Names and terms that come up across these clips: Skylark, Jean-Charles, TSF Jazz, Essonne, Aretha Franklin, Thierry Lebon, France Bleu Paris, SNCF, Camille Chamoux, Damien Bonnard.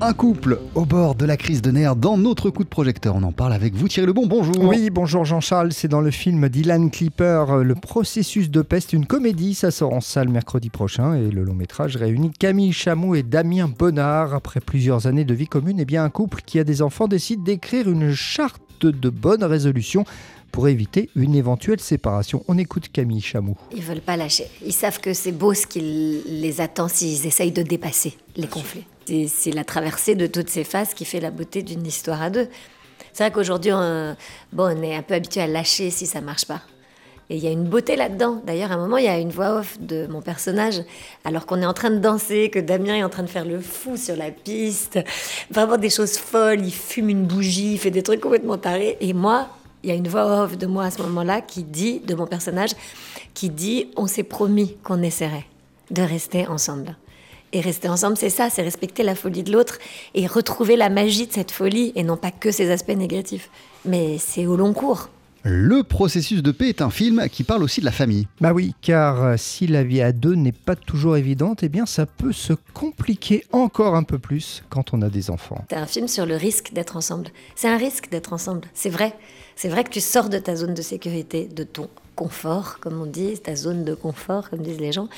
Un couple au bord de la crise de nerfs dans notre coup de projecteur. On en parle avec vous, Thierry Lebon, bonjour. Oui, bonjour Jean-Charles, c'est dans le film d'Ilan Klipper, Le processus de peste, une comédie, ça sort en salle mercredi prochain et le long métrage réunit Camille Chamoux et Damien Bonnard. Après plusieurs années de vie commune, eh bien un couple qui a des enfants décide d'écrire une charte de bonne résolution pour éviter une éventuelle séparation. On écoute Camille Chamoux. Ils ne veulent pas lâcher. Ils savent que c'est beau ce qui les attend s'ils essayent de dépasser les conflits. C'est la traversée de toutes ces phases qui fait la beauté d'une histoire à deux. C'est vrai qu'aujourd'hui, on est un peu habitué à lâcher si ça ne marche pas. Et il y a une beauté là-dedans. D'ailleurs, à un moment, il y a une voix off de mon personnage, alors qu'on est en train de danser, que Damien est en train de faire le fou sur la piste. Vraiment des choses folles. Il fume une bougie, il fait des trucs complètement tarés. Et moi, il y a une voix off de moi à ce moment-là de mon personnage, qui dit « On s'est promis qu'on essaierait de rester ensemble. » Et rester ensemble, c'est ça, c'est respecter la folie de l'autre et retrouver la magie de cette folie, et non pas que ses aspects négatifs. Mais c'est au long cours. Le processus de paix est un film qui parle aussi de la famille. Bah oui, car si la vie à deux n'est pas toujours évidente, eh bien ça peut se compliquer encore un peu plus quand on a des enfants. C'est un film sur le risque d'être ensemble. C'est un risque d'être ensemble, c'est vrai. C'est vrai que tu sors de ta zone de sécurité, de ton confort, comme on dit, ta zone de confort, comme disent les gens.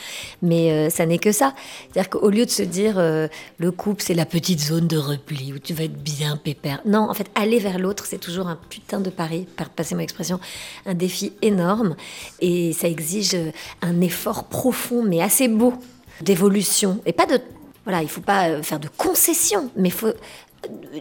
Mais ça n'est que ça. C'est-à-dire qu'au lieu de se dire le couple, c'est la petite zone de repli où tu vas être bien pépère. Non, en fait, aller vers l'autre, c'est toujours un putain de pari, passez-moi l'expression, un défi énorme. Et ça exige un effort profond, mais assez beau, d'évolution. Et pas de... Voilà, il ne faut pas faire de concessions, mais il faut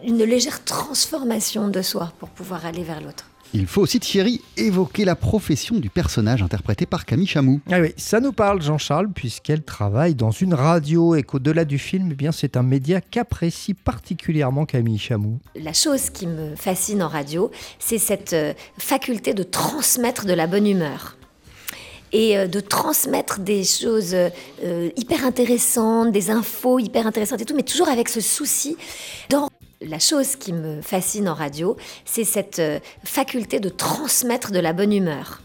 une légère transformation de soi pour pouvoir aller vers l'autre. Il faut aussi, Thierry, évoquer la profession du personnage interprété par Camille Chamoux. Ah oui, ça nous parle, Jean-Charles, puisqu'elle travaille dans une radio et qu'au-delà du film, eh bien, c'est un média qu'apprécie particulièrement Camille Chamoux. La chose qui me fascine en radio, c'est cette faculté de transmettre de la bonne humeur. Et de transmettre des choses hyper intéressantes, des infos hyper intéressantes et tout, mais toujours avec ce souci d'en... La chose qui me fascine en radio, c'est cette faculté de transmettre de la bonne humeur.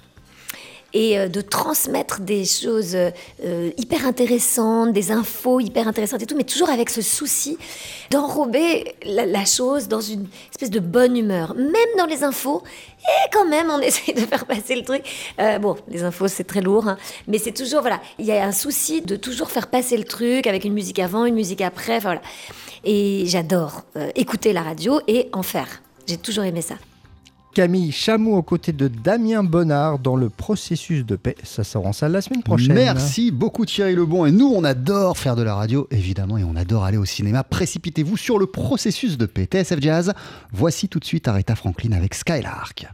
Et de transmettre des choses hyper intéressantes, des infos hyper intéressantes et tout, mais toujours avec ce souci d'enrober la chose dans une espèce de bonne humeur. Même dans les infos, et quand même on essaye de faire passer le truc. Bon, les infos c'est très lourd, hein, mais c'est toujours, voilà, il y a un souci de toujours faire passer le truc avec une musique avant, une musique après, enfin voilà. Et j'adore écouter la radio et en faire. J'ai toujours aimé ça. Camille Chamoux aux côtés de Damien Bonnard dans Le processus de paix. Ça sort en salle la semaine prochaine. Merci beaucoup Thierry Lebon. Et nous, on adore faire de la radio, évidemment, et on adore aller au cinéma. Précipitez-vous sur Le processus de paix. TSF Jazz, voici tout de suite Aretha Franklin avec Skylark.